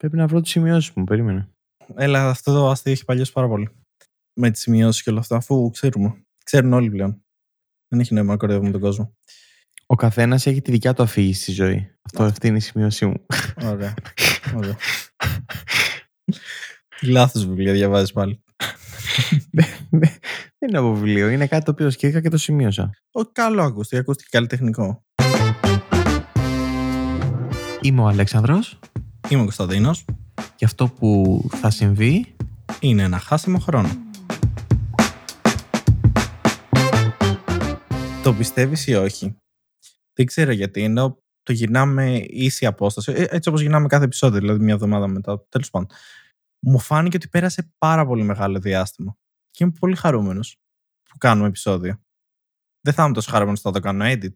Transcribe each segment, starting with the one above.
Πρέπει να βρω τις σημειώσεις μου, περίμενε. Έλα, αυτό το αστείο έχει παλιώσει πάρα πολύ. Με τις σημειώσεις και όλα αυτά, αφού ξέρουμε. Ξέρουν όλοι πλέον. Δεν έχει νόημα να κοροϊδεύουμε τον κόσμο. Ο καθένας έχει τη δικιά του αφήγηση στη ζωή. Αυτή είναι η σημείωσή μου. Ωραία. Ωραία. Λάθος βιβλία διαβάζεις πάλι. Δεν είναι από βιβλίο. Είναι κάτι το οποίο σκέφτηκα και το σημείωσα. Καλό ακούστηκε. Ακούστηκε καλλιτεχνικό. Είμαι ο Αλέξανδρος. Είμαι ο Κωνσταντίνος. Και αυτό που θα συμβεί είναι ένα χάσιμο χρόνο. Το πιστεύεις ή όχι? Δεν ξέρω γιατί, ενώ το γυρνάμε ίση απόσταση, έτσι όπως γυρνάμε κάθε επεισόδιο, δηλαδή μια εβδομάδα μετά, τέλος πάντων. Μου φάνηκε ότι πέρασε πάρα πολύ μεγάλο διάστημα και είμαι πολύ χαρούμενος που κάνουμε επεισόδιο. Δεν θα είμαι τόσο χαρούμενος όταν το κάνω edit,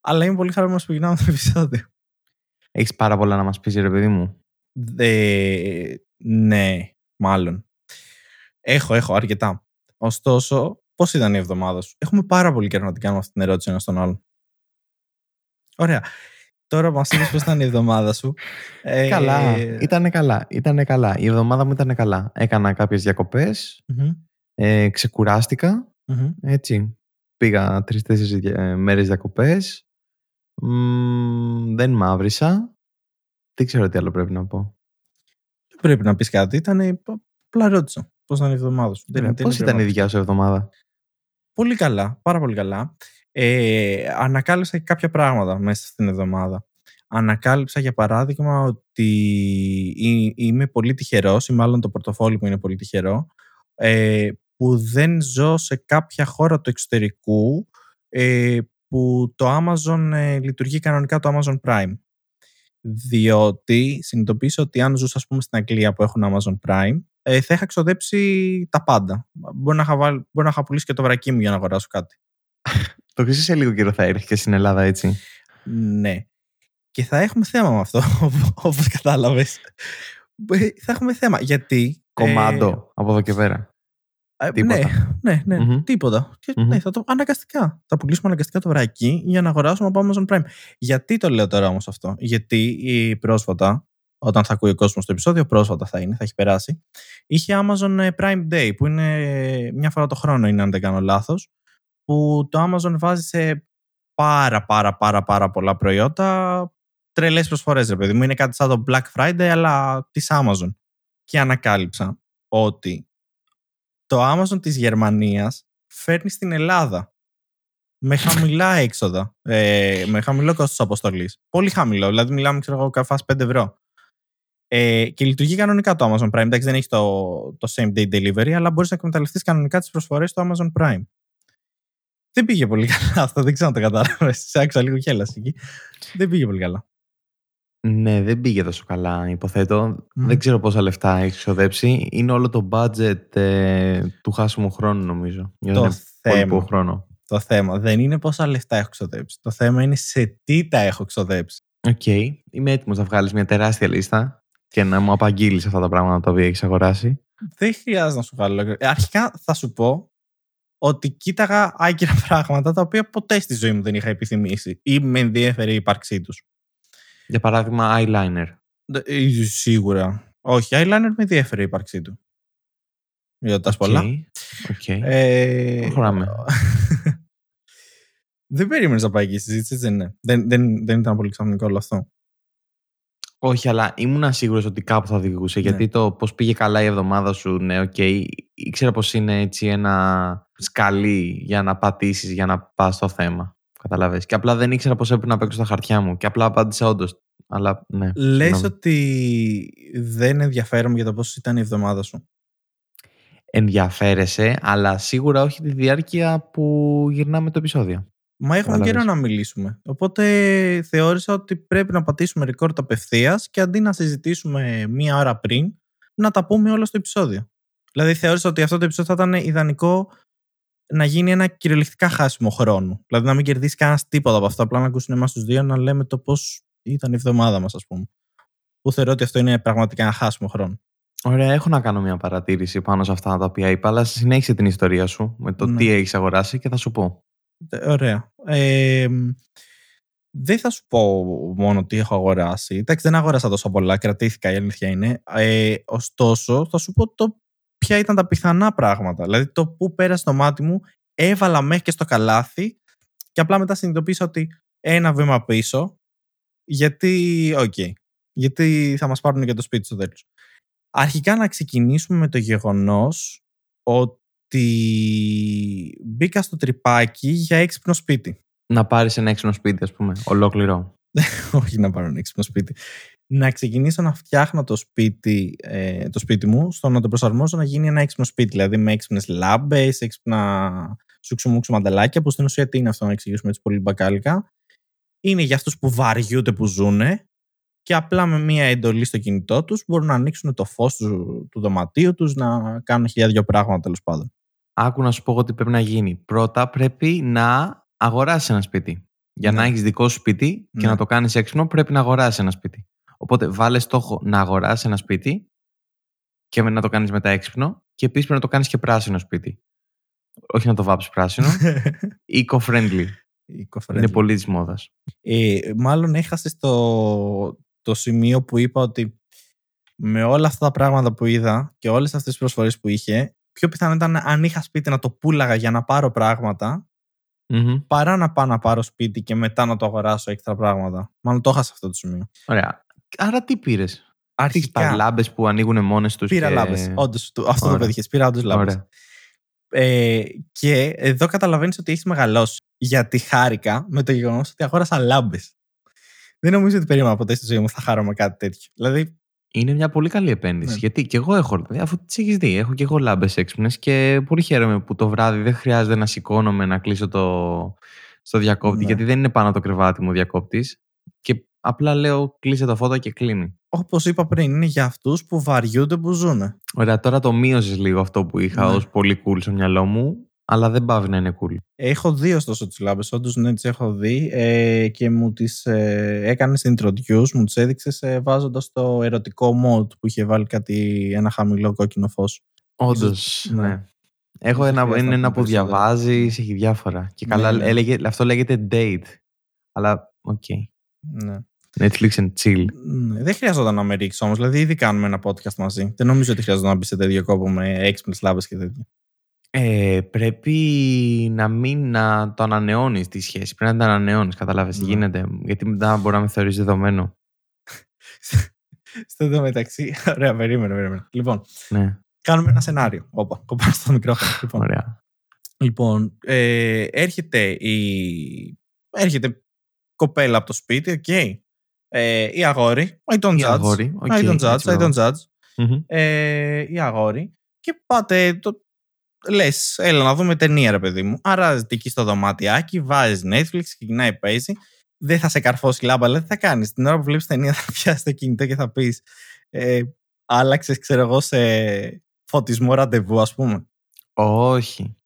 αλλά είμαι πολύ χαρούμενος που γυρνάμε το επεισόδιο. Έχεις πάρα πολλά να μας πεις, ρε παιδί μου. Ναι, μάλλον. Έχω αρκετά. Ωστόσο, πώς ήταν η εβδομάδα σου? Έχουμε πάρα πολύ καιρό να την κάνουμε αυτή την ερώτηση ένα στον άλλον. Ωραία. Τώρα μας είπες πώς ήταν η εβδομάδα σου. Καλά. Ήτανε καλά. Η εβδομάδα μου ήτανε καλά. Έκανα κάποιες διακοπές. Mm-hmm. Ξεκουράστηκα. Mm-hmm. Έτσι. Πήγα 3-4 μέρες διακοπές. Δεν μαύρισα. Δεν ξέρω τι άλλο πρέπει να πω. Δεν πρέπει να πεις κάτι. Ήτανε. Απλά ρώτησα. Πώς ήταν η εβδομάδα σου? Πώς ήταν η δικιά σου εβδομάδα? Πολύ καλά. Πάρα πολύ καλά. Ανακάλυψα κάποια πράγματα μέσα στην εβδομάδα. Ανακάλυψα, για παράδειγμα, ότι είμαι πολύ τυχερός, ή μάλλον το πορτοφόλι μου είναι πολύ τυχερό, που δεν ζω σε κάποια χώρα του εξωτερικού που το Amazon λειτουργεί κανονικά, το Amazon Prime. Διότι συνειδητοποίησα ότι αν ζούσα, ας πούμε, στην Αγγλία που έχουν Amazon Prime, θα είχα ξοδέψει τα πάντα. Μπορεί να είχα πουλήσει και το βρακί μου για να αγοράσω κάτι. Το χρυσή σε λίγο καιρό θα έρθει και στην Ελλάδα, έτσι. Ναι. Και θα έχουμε θέμα με αυτό, όπως κατάλαβες. Θα έχουμε θέμα, γιατί... Κομμάντο, από εδώ και πέρα. Ναι. Mm-hmm. Τίποτα. Και, mm-hmm. Ναι, αναγκαστικά. Θα πουλήσουμε αναγκαστικά το βρακί για να αγοράσουμε από Amazon Prime. Γιατί το λέω τώρα όμως αυτό? Γιατί πρόσφατα, όταν θα ακούει ο κόσμος το επεισόδιο, πρόσφατα θα έχει περάσει, είχε Amazon Prime Day, που είναι μια φορά το χρόνο, είναι, αν δεν κάνω λάθος, που το Amazon βάζει σε πάρα πολλά προϊόντα τρελές προσφορές, ρε παιδί μου. Είναι κάτι σαν το Black Friday, αλλά της Amazon. Και ανακάλυψα ότι το Amazon της Γερμανίας φέρνει στην Ελλάδα με χαμηλά έξοδα, με χαμηλό κόστος αποστολής. Πολύ χαμηλό, δηλαδή μιλάμε, ξέρω εγώ, καφάς 5 ευρώ. Και λειτουργεί κανονικά το Amazon Prime. Εντάξει, δεν έχει το same day delivery, αλλά μπορείς να εκμεταλλευτείς κανονικά τις προσφορές του Amazon Prime. Δεν πήγε πολύ καλά αυτό, δεν ξέρω αν το κατάλαβα. Σε άκουσα λίγο χέλας εκεί. Δεν πήγε πολύ καλά. Ναι, δεν πήγε τόσο καλά, υποθέτω. Mm. Δεν ξέρω πόσα λεφτά έχει ξοδέψει. Είναι όλο το budget του χάσιμου χρόνου, νομίζω. Το θέμα δεν είναι πόσα λεφτά έχω ξοδέψει. Το θέμα είναι σε τι τα έχω ξοδέψει. Οκ. Okay. Είμαι έτοιμος να βγάλεις μια τεράστια λίστα και να μου απαγγείλεις αυτά τα πράγματα τα οποία έχεις αγοράσει. Δεν χρειάζεται να σου βγάλω. Αρχικά θα σου πω ότι κοίταγα άκυρα πράγματα τα οποία ποτέ στη ζωή μου δεν είχα επιθυμήσει ή με ενδιέφερε η ύπαρξή τους. Για παράδειγμα, eyeliner. Σίγουρα. Όχι, eyeliner με ενδιέφερε η ύπαρξή του. Ιωτάς πολλά. Okay. Προχωράμε. Δεν περίμενες να πάει εκεί η συζήτηση, έτσι δεν είναι? Δεν ήταν πολύ ξαφνικό όλο αυτό. Όχι, αλλά ήμουν σίγουρος ότι κάπου θα οδηγούσε. Γιατί το πώς πήγε καλά η εβδομάδα σου, ναι, οκ. Okay, ήξερα πως είναι έτσι ένα σκαλί για να πατήσεις, για να πας στο θέμα. Καταλαβες. Και απλά δεν ήξερα πως έπρεπε να παίξω στα χαρτιά μου. Και απλά απάντησα όντως. Αλλά ναι. Λες ότι δεν ενδιαφέρομαι για το πώς ήταν η εβδομάδα σου? Ενδιαφέρεσαι, αλλά σίγουρα όχι τη διάρκεια που γυρνάμε το επεισόδιο. Μα έχουμε καιρό να μιλήσουμε. Οπότε θεώρησα ότι πρέπει να πατήσουμε record απευθείας και αντί να συζητήσουμε μία ώρα πριν, να τα πούμε όλα στο επεισόδιο. Δηλαδή θεώρησα ότι αυτό το επεισόδιο θα ήταν ιδανικό να γίνει ένα κυριολεκτικά χάσιμο χρόνο. Δηλαδή να μην κερδίσει κανένας τίποτα από αυτό. Απλά να ακούσουν εμάς τους δύο να λέμε το πώς ήταν η εβδομάδα μας, ας πούμε. Που θεωρώ ότι αυτό είναι πραγματικά ένα χάσιμο χρόνο. Ωραία, έχω να κάνω μια παρατήρηση πάνω σε αυτά τα οποία είπα, αλλά συνέχισε την ιστορία σου με το τι έχεις αγοράσει και θα σου πω. Ωραία. Δεν θα σου πω μόνο τι έχω αγοράσει. Εντάξει, δεν αγόρασα τόσο πολλά, κρατήθηκα, η αλήθεια είναι. Ωστόσο, θα σου πω το ποια ήταν τα πιθανά πράγματα. Δηλαδή, το που πέρασε το μάτι μου, έβαλα μέχρι και στο καλάθι και απλά μετά συνειδητοποίησα ότι ένα βήμα πίσω, γιατί, okay, γιατί θα μας πάρουν και το σπίτι στο τέλος. Αρχικά να ξεκινήσουμε με το γεγονός ότι μπήκα στο τρυπάκι για έξυπνο σπίτι. Να πάρεις ένα έξυπνο σπίτι, ας πούμε, ολόκληρο. Όχι να πάρω ένα έξυπνο σπίτι. Να ξεκινήσω να φτιάχνω το σπίτι μου, στο να το προσαρμόσω να γίνει ένα έξυπνο σπίτι. Δηλαδή με έξυπνες λάμπες, έξυπνα σουξουμούξου μανταλάκια, που στην ουσία τι είναι αυτό, να εξηγήσουμε έτσι πολύ μπακάλικα. Είναι για αυτούς που βαριούνται, που ζουνε, και απλά με μία εντολή στο κινητό τους μπορούν να ανοίξουν το φως του δωματίου τους, να κάνουν χιλιάδες δυο πράγματα, τέλος πάντων. Άκου να σου πω ότι πρέπει να γίνει. Πρώτα πρέπει να αγοράσεις ένα σπίτι. Για να έχεις δικό σου σπίτι και να το κάνεις έξυπνο, πρέπει να αγοράσεις ένα σπίτι. Οπότε βάλε στόχο να αγοράσεις ένα σπίτι και να το κάνεις μετά έξυπνο, και επίσης πρέπει να το κάνεις και πράσινο σπίτι. Όχι να το βάψεις πράσινο. Eco-friendly. Είναι πολύ της μόδας. Μάλλον έχασες το σημείο που είπα ότι με όλα αυτά τα πράγματα που είδα και όλες αυτές τις προσφορές που είχε, πιο πιθανό ήταν αν είχα σπίτι να το πούλαγα για να πάρω πράγματα, παρά να πάω να πάρω σπίτι και μετά να το αγοράσω έξτρα πράγματα. Μάλλον το έχασα αυτό το σημείο. Ωραία. Άρα τι πήρες? Αρχικά, λάμπες που ανοίγουν μόνες τους. Πήρα λάμπες. Όντως, αυτό το πετύχες. Πήρα όντως λάμπες. Και εδώ καταλαβαίνεις ότι έχεις μεγαλώσει. Γιατί χάρηκα με το γεγονός ότι αγόρασα λάμπες. Δεν νομίζω ότι περίμενα ποτέ στη ζωή μου θα χάρω με κάτι τέτοιο. Δηλαδή, είναι μια πολύ καλή επένδυση. Ναι. Γιατί και εγώ έχω. Αφού τις έχεις δει, έχω και εγώ λάμπες έξυπνες και πολύ χαίρομαι που το βράδυ δεν χρειάζεται να σηκώνομαι να κλείσω στο διακόπτη. Ναι. Γιατί δεν είναι πάνω το κρεβάτι μου ο διακόπτης. Και απλά λέω κλείσε τα φώτα και κλείνει. Όπως είπα πριν, είναι για αυτούς που βαριούνται, που ζουνε. Ωραία, τώρα το μείωσες λίγο αυτό που είχα ως πολύ cool στο μυαλό μου. Αλλά δεν πάβει να είναι cool. Έχω δει ωστόσο τις λάμπες, όντως ναι, τις έχω δει και μου τις έκανες introduce, μου τις έδειξες βάζοντας το ερωτικό mode που είχε βάλει ένα χαμηλό κόκκινο φως. Όντως, ναι. Έχω ένα που διαβάζει, έχει διάφορα. Και καλά, ναι. Αυτό λέγεται date. Αλλά, okay. Ναι. Netflix and chill. Ναι, δεν χρειαζόταν να με ρίξεις όμως, δηλαδή ήδη κάνουμε ένα podcast μαζί. Δεν νομίζω ότι χρειαζόταν να μπει σε τέτοιο κόπο με έξυπνες λάμπες και τέτοια. Πρέπει να μην να το ανανεώνεις τη σχέση. Πρέπει να το ανανεώνεις, καταλάβες τι γίνεται. Γιατί μετά μπορεί να με θεωρείς δεδομένο. Στο μεταξύ. Ωραία, περίμενα. Λοιπόν, ναι. Κάνουμε ένα σενάριο. Όπα, κοπάω στο μικρόφωνο. Λοιπόν, ωραία. Λοιπόν έρχεται κοπέλα από το σπίτι, okay. Η αγόρι. I don't judge. Okay, η αγόρι. Και πάτε. Λες, έλα να δούμε ταινία, ρε παιδί μου. Άρα εκεί στο δωματιάκι, βάζεις Netflix, ξεκινάει, παίζει. Δεν θα σε καρφώσει λάμπα, αλλά τι θα κάνεις? Την ώρα που βλέπεις ταινία, θα πιάσεις το κινητό και θα πεις άλλαξες, ξέρω εγώ, σε φωτισμό ραντεβού, ας πούμε. Όχι.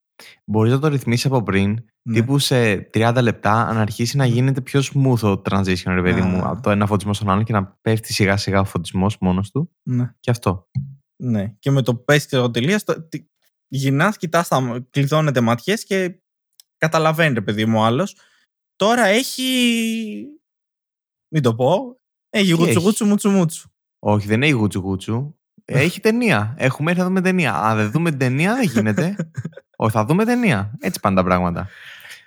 Μπορείς να το ρυθμίσεις από πριν, τύπου σε 30 λεπτά, να αρχίσει να γίνεται πιο smooth το transition, ρε παιδί μου, από το ένα φωτισμό στον άλλο και να πέφτει σιγά-σιγά ο φωτισμός μόνος του. Ναι. Και αυτό. Ναι. Και με το πες και εγώ τελείως. Γυρνάς, κοιτάς, κλειδώνεται ματιές και καταλαβαίνει, ρε παιδί μου, άλλος. Τώρα έχει. Μην το πω. Έχει γουτσουγούτσου, μουτσουμούτσου. Όχι, δεν έχει γουτσουγούτσου. Έχει ταινία. Έχουμε έρθει να δούμε ταινία. Αν δεν δούμε ταινία, δεν γίνεται. Όχι, θα δούμε ταινία. Έτσι πάνε τα πράγματα.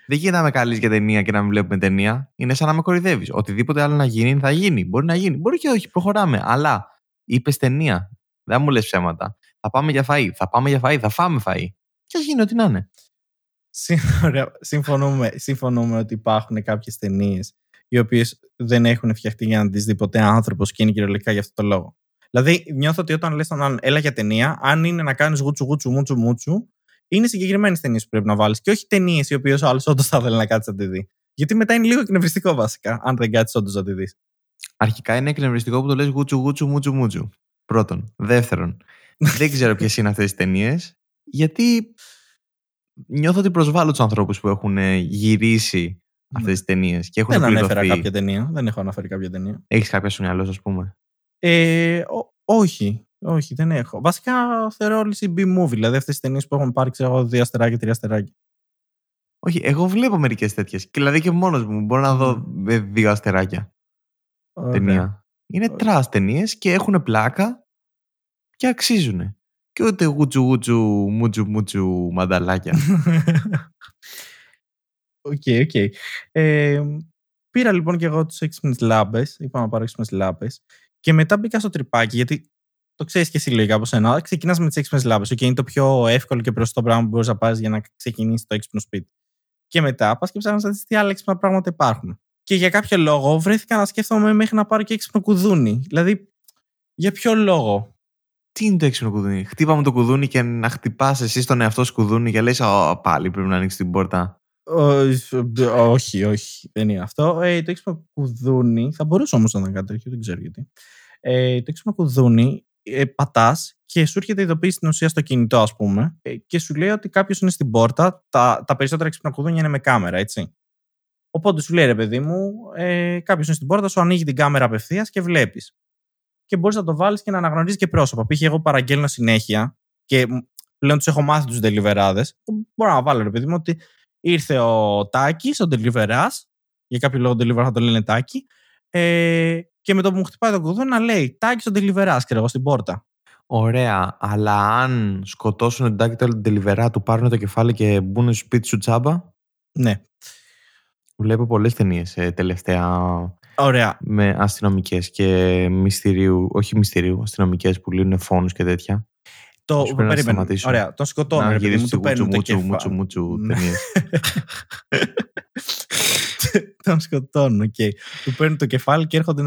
Δεν γίνεται να με καλείς για ταινία και να μην βλέπουμε ταινία. Είναι σαν να με κοροϊδεύεις. Οτιδήποτε άλλο να γίνει, θα γίνει. Μπορεί να γίνει. Μπορεί και όχι. Προχωράμε. Αλλά είπες ταινία. Δεν μου λες ψέματα. Θα πάμε για φαΐ, θα φάμε φαΐ. Και ας γίνει ό,τι να είναι. Συμφωνούμε ότι υπάρχουν κάποιες ταινίες οι οποίες δεν έχουν φτιαχτεί για να τις δει ποτέ άνθρωπος και είναι κυριολεκτικά γι' αυτό το λόγο. Δηλαδή, νιώθω ότι όταν λες τον άλλον, έλα για ταινία, αν είναι να κάνεις γουτσου-γουτσου, μουτσου-μουτσου, είναι συγκεκριμένες ταινίες που πρέπει να βάλεις και όχι ταινίες οι οποίες ο άλλος όντως θα ήθελε να κάτσει να τη δει. Γιατί μετά είναι λίγο εκνευριστικό βασικά, αν δεν κάτσεις όντως να τη δεις. Αρχικά είναι εκνευριστικό που το λες γουτσου-γουτσου, μουτσου-μουτσου. Πρώτον. Δεύτερον. Δεν ξέρω ποιες είναι αυτές τις ταινίες, γιατί νιώθω ότι προσβάλλω τους ανθρώπους που έχουν γυρίσει αυτές τις ταινίες και έχουν πληρωθεί. Δεν έχω αναφέρει κάποια ταινία. Έχεις κάποια στο μυαλό, ας πούμε? Όχι, δεν έχω. Βασικά θεωρώ όλες οι B-movie, δηλαδή αυτές τις ταινίες που έχουν πάρει, ξέρω, 2 αστεράκια, 3 αστεράκια. Όχι, εγώ βλέπω μερικές τέτοιες. Δηλαδή και μόνος μου μπορώ να δω δύο αστεράκια ταινία. Είναι τρας ταινίες και έχουν πλάκα και αξίζουν. Και ούτε γουτσου γουτσου μουτσου μουτσου μανταλάκια. Οκ. Πήρα λοιπόν και εγώ τους έξυπνες λάμπες. Είπα να πάρω έξυπνες λάμπες. Και μετά μπήκα στο τρυπάκι, γιατί το ξέρεις και εσύ λογικά από σένα. Ξεκινάς με τις έξυπνες λάμπες. Okay, είναι το πιο εύκολο και προς το πράγμα που μπορείς να πάρεις για να ξεκινήσεις το έξυπνο σπίτι. Και μετά πας και ψάχνεις να δεις τι άλλα έξυπνα πράγματα υπάρχουν. Και για κάποιο λόγο βρέθηκα να σκέφτομαι μέχρι να πάρω και έξυπνο κουδούνι. Δηλαδή, για ποιο λόγο. Τι είναι το έξυπνο κουδούνι. Χτύπαμε το κουδούνι και να χτυπάς εσύ τον εαυτό σου κουδούνι και λες, πάλι πρέπει να ανοίξεις την πόρτα. Όχι, δεν είναι αυτό. Το έξυπνο κουδούνι. Θα μπορούσε όμως να ήταν κάτι τέτοιο, δεν ξέρω γιατί. Το έξυπνο κουδούνι πατάς και σου έρχεται ειδοποίηση στην ουσία στο κινητό, ας πούμε, και σου λέει ότι κάποιος είναι στην πόρτα. Τα περισσότερα έξυπνα κουδούνια είναι με κάμερα, έτσι. Οπότε σου λέει, ρε παιδί μου, κάποιος είναι στην πόρτα, σου ανοίγει την κάμερα απευθείας και βλέπεις. Και μπορείς να το βάλεις και να αναγνωρίζεις και πρόσωπα. Π.χ. εγώ παραγγέλνω συνέχεια και πλέον τους έχω μάθει τους ντελιβεράδες. Μπορώ να βάλω, ρε παιδί μου, ότι ήρθε ο Τάκης, ο ντελιβεράς. Για κάποιο λόγο ντελιβερά θα το λένε Τάκη. Και με το που μου χτυπάει το κουδούνι να λέει Τάκη στον τελιβερά, ξέρω εγώ, στην πόρτα. Ωραία, αλλά αν σκοτώσουν τον Τάκη τον τελιβερά, του πάρουν το κεφάλι και μπουν στο σπίτι σου τσάμπα. Ναι. Βλέπω πολλές ταινίες τελευταία. Ωραία. Με αστυνομικές και μυστηρίου, όχι μυστηρίου, αστυνομικές που λύνουν φόνους και τέτοια. Το περίμενα. Ωραία, τον σκοτώνουν. Να γυρίσουν του μουτσου ταινίες. Τον σκοτώνουν, οκ. Okay. Του παίρνουν το κεφάλι και έρχονται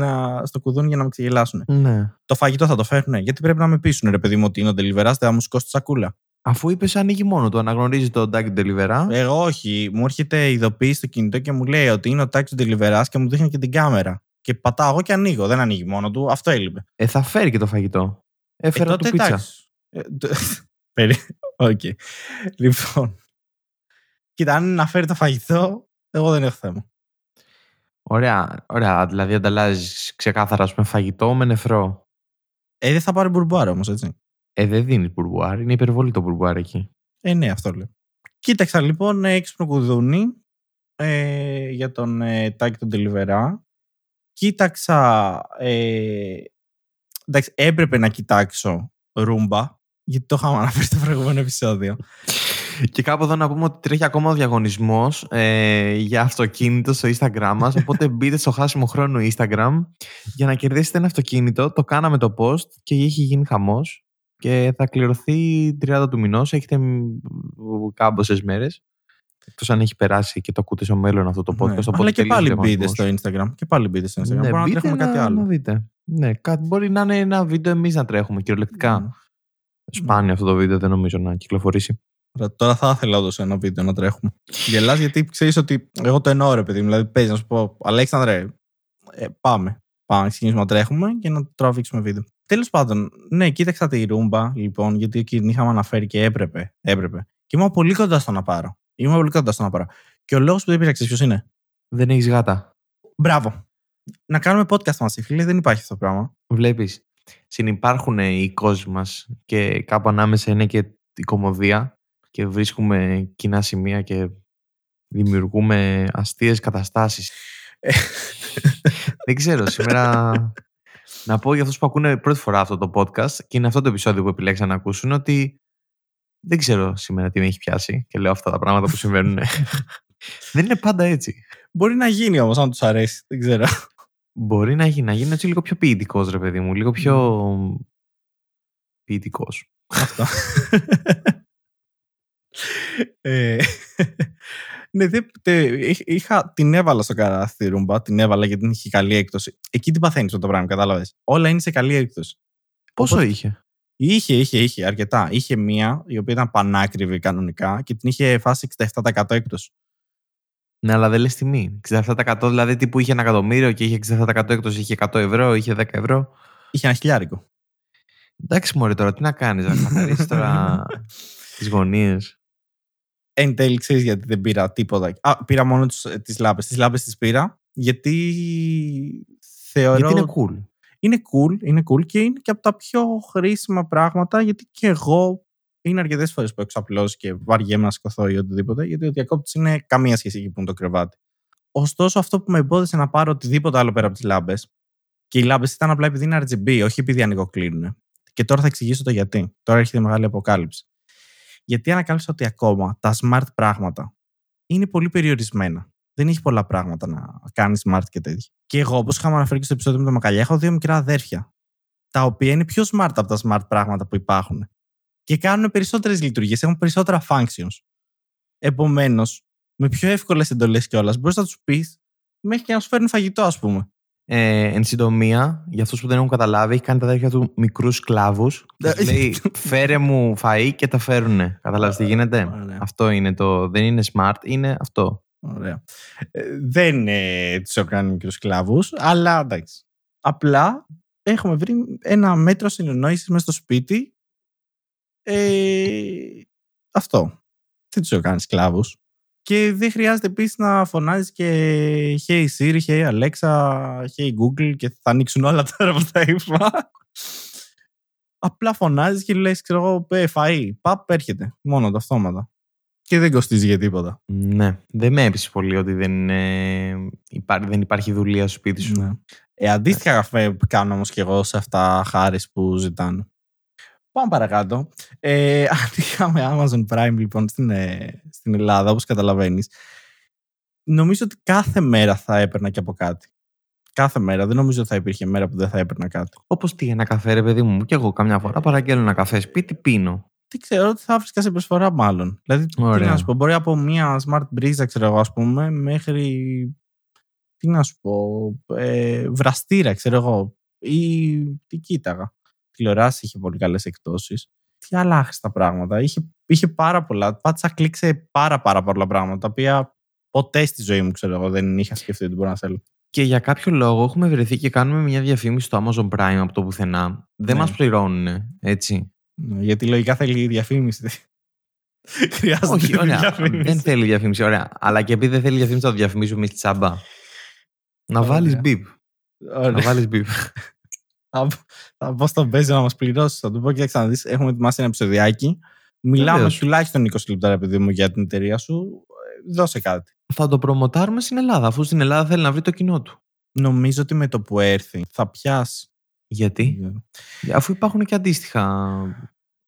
στο κουδούνι για να με ξεγελάσουν. Ναι. Το φαγητό θα το φέρνουν, γιατί πρέπει να με πείσουν, ρε παιδί μου, ότι είναι ο ντελιβεράς, θα μου σηκώσει τη σακούλα. Αφού είπες ανοίγει μόνο του, αναγνωρίζει τον Τάκη του ντελιβερά. Εγώ όχι. Μου έρχεται ειδοποίηση στο κινητό και μου λέει ότι είναι ο Τάκης του ντελιβεράς και μου δείχνει και την κάμερα. Και πατάω εγώ και ανοίγω. Δεν ανοίγει μόνο του. Αυτό έλειπε. Θα φέρει και το φαγητό. Έφερα του πίτσα. Okay. Λοιπόν. Κοίτα, αν να φέρει το φαγητό, εγώ δεν έχω θέμα. Ωραία, δηλαδή ανταλλάζεις ξεκάθαρα, ας πούμε, φαγητό με νεφρό. Δεν θα πάρει μπουρμπουάρ όμως, έτσι. Δεν δίνει μπουρμπουάρ, είναι υπερβολή το μπουρμπουάρ εκεί. Ναι, αυτό λέω. Κοίταξα λοιπόν έξυπνο κουδούνι για τον Τάκη τον τελιβερά. Κοίταξα, εντάξει, έπρεπε να κοιτάξω ρούμπα, γιατί το είχαμε αναφέρει στο προηγούμενο επεισόδιο. Και κάπου εδώ να πούμε ότι τρέχει ακόμα ο διαγωνισμός για αυτοκίνητο στο Instagram μας. Οπότε μπείτε στο χάσιμο χρόνο Instagram για να κερδίσετε ένα αυτοκίνητο. Το κάναμε το post και έχει γίνει χαμός. Και θα κληρωθεί 30 του μηνός. Έχετε κάμποσες μέρες. Εκτός αν έχει περάσει και το ακούτε στο μέλλον αυτό το podcast. Ναι, αλλά και πάλι μπείτε στο Instagram. Και πάλι μπείτε στο Instagram. Ναι, μπορεί να τρέχουμε κάτι άλλο. Ναι, μπορεί να είναι ένα βίντεο εμείς να τρέχουμε κυριολεκτικά. Ναι. Σπάνιο αυτό το βίντεο, δεν νομίζω να κυκλοφορήσει. Τώρα θα ήθελα όντως ένα βίντεο να τρέχουμε. Γελάς γιατί ξέρεις ότι εγώ το εννοώ, ρε παιδί μου. Δηλαδή παίζει να σου πω, Αλέξανδρε, πάμε να ξεκινήσουμε να τρέχουμε και να τραβήξουμε βίντεο. Τέλος πάντων, ναι, κοίταξα τη ρούμπα λοιπόν, γιατί την είχαμε αναφέρει και έπρεπε. Και ήμουν πολύ κοντά στο να πάρω. Και ο λόγος που δεν πήρα, ξέρεις ποιος είναι. Δεν έχεις γάτα. Μπράβο. Να κάνουμε podcast μαζί, φίλε, δεν υπάρχει αυτό το πράγμα. Βλέπεις. Συνυπάρχουν οι κόσμοι μας και κάπου ανάμεσα είναι και η κωμωδία και βρίσκουμε κοινά σημεία και δημιουργούμε αστείες καταστάσεις. Δεν ξέρω, σήμερα να πω για αυτούς που ακούνε πρώτη φορά αυτό το podcast και είναι αυτό το επεισόδιο που επιλέξαν να ακούσουν ότι δεν ξέρω σήμερα τι με έχει πιάσει και λέω αυτά τα πράγματα που συμβαίνουν. Δεν είναι πάντα έτσι. Μπορεί να γίνει όμως αν τους αρέσει, δεν ξέρω. Μπορεί να γίνει έτσι λίγο πιο ποιητικός, ρε παιδί μου. Λίγο πιο ποιητικός. Αυτό. Ναι, την έβαλα στο καράθι ρούμπα. Την έβαλα γιατί είχε καλή έκπτωση. Εκεί την παθαίνεις αυτό το πράγμα, κατάλαβες. Όλα είναι σε καλή έκπτωση. Πόσο είχε? Είχε αρκετά. Είχε μία η οποία ήταν πανάκριβη κανονικά και την είχε φάσει 67% έκπτωση. Ναι, αλλά δεν λες τιμή. 67% δηλαδή τύπου είχε 1 εκατομμύριο και είχε 67% έκπτωση, είχε 100 ευρώ, είχε 10 ευρώ. Είχε 1.000. Εντάξει, μωρέ τώρα, τι να κάνεις, να καθαρίσεις τώρα τις γωνίες. Εν τέλει, ξέρεις γιατί δεν πήρα τίποτα. Πήρα μόνο τις λάμπες. Τις λάμπες τις πήρα γιατί θεωρώ. Γιατί είναι cool. Είναι cool και είναι και από τα πιο χρήσιμα πράγματα γιατί και εγώ είναι αρκετές φορές που εξαπλώσει και βαριέμαι να σηκωθώ ή οτιδήποτε, γιατί ο διακόπτης είναι καμία σχέση εκεί που είναι το κρεβάτι. Ωστόσο, αυτό που με εμπόδισε να πάρω οτιδήποτε άλλο πέρα από τις λάμπες, και οι λάμπες ήταν απλά επειδή είναι RGB, όχι επειδή ανοιγοκλίνουν. Και τώρα θα εξηγήσω το γιατί. Τώρα έρχεται μεγάλη αποκάλυψη. Γιατί ανακάλυψα ότι ακόμα τα smart πράγματα είναι πολύ περιορισμένα. Δεν έχει πολλά πράγματα να κάνει smart και τέτοια. Και εγώ, όπως είχαμε αναφέρει και στο επεισόδιο με το Μακαλιά, έχω δύο μικρά αδέρφια, τα οποία είναι πιο smart από τα smart πράγματα που υπάρχουν. Και κάνουν περισσότερες λειτουργίες, έχουν περισσότερα functions. Επομένως, με πιο εύκολες εντολές κιόλας, μπορείς να τους πεις μέχρι και να σου φέρνουν φαγητό, ας πούμε. Εν συντομία, για αυτούς που δεν έχουν καταλάβει, έχει κάνει τα αδέρφια του μικρούς σκλάβους. Λέει, φέρε μου φαΐ και τα φέρουνε. Καταλάβεις τι γίνεται. Αυτό είναι το. Δεν είναι smart, είναι αυτό. Ωραία. Δεν τους έχω κάνει μικρούς σκλάβους, αλλά εντάξει. Απλά έχουμε βρει ένα μέτρο συνεννόησης μέσα στο σπίτι. Αυτό. Δεν τους έχω κάνει σκλάβους. Και δεν χρειάζεται επίσης να φωνάζεις και «Hey Siri», «Hey Alexa», «Hey Google» και θα ανοίξουν όλα τώρα που θα είπα. Απλά φωνάζεις και λες, ξέρω εγώ, «φαΐ», «παπ», έρχεται μόνο τα αυτόματα. Και δεν κοστίζει για τίποτα. Ναι, δεν με έπεισε πολύ ότι δεν υπάρχει δουλεία στο σπίτι σου. Ναι. Αντίστοιχα καφέ κάνω όμως και εγώ σε αυτά χάρες που ζητάνε. Πάμε παρακάτω. Αν είχαμε Amazon Prime λοιπόν στην Ελλάδα, όπως καταλαβαίνεις, νομίζω ότι κάθε μέρα θα έπαιρνα και από κάτι. Κάθε μέρα. Δεν νομίζω ότι θα υπήρχε μέρα που δεν θα έπαιρνα κάτι. Όπως τι, ένα καφέ, ρε παιδί μου. Και εγώ καμιά φορά παραγγέλνω ένα καφέ σπίτι, πίνω. Τι ξέρω, ότι θα βρίσκα σε προσφορά μάλλον. Δηλαδή, τι να σου πω, μπορεί από μια smart brisa, ξέρω εγώ, ας πούμε, μέχρι. Τι να σου πω, βραστήρα, ξέρω εγώ. Ή τι κοίταγα. Τηλεοράσει είχε πολύ καλές εκτόσεις. Τι άλλα άχρηστα πράγματα. Είχε πάρα πολλά. Πάτησα κλικ σε πάρα πολλά πράγματα, τα οποία ποτέ στη ζωή μου, ξέρω εγώ, δεν είχα σκεφτεί ότι μπορώ να θέλω. Και για κάποιο λόγο έχουμε βρεθεί και κάνουμε μια διαφήμιση στο Amazon Prime από το πουθενά. Δεν μας πληρώνουν, έτσι. Ναι, γιατί λογικά θέλει διαφήμιση. Χρειάζεται. Όχι, διαφήμιση. Δεν θέλει διαφήμιση, ωραία. Αλλά και επειδή δεν θέλει διαφήμιση, θα το διαφημίσουμε στη τσάμπα. Να βάλεις μπιπ. Να βάλεις μπιπ. Θα πω στον Μπέζο να μας πληρώσει. Θα του πω, κοίταξε να δεις, έχουμε ετοιμάσει ένα επεισοδιάκι. Μιλάμε τουλάχιστον 20 λεπτά, επειδή μου, για την εταιρεία σου. Δώσε κάτι. Θα το προμοτάρουμε στην Ελλάδα, αφού στην Ελλάδα θέλει να βρει το κοινό του. Νομίζω ότι με το που έρθει θα πιάσει. Γιατί? Αφού υπάρχουν και αντίστοιχα.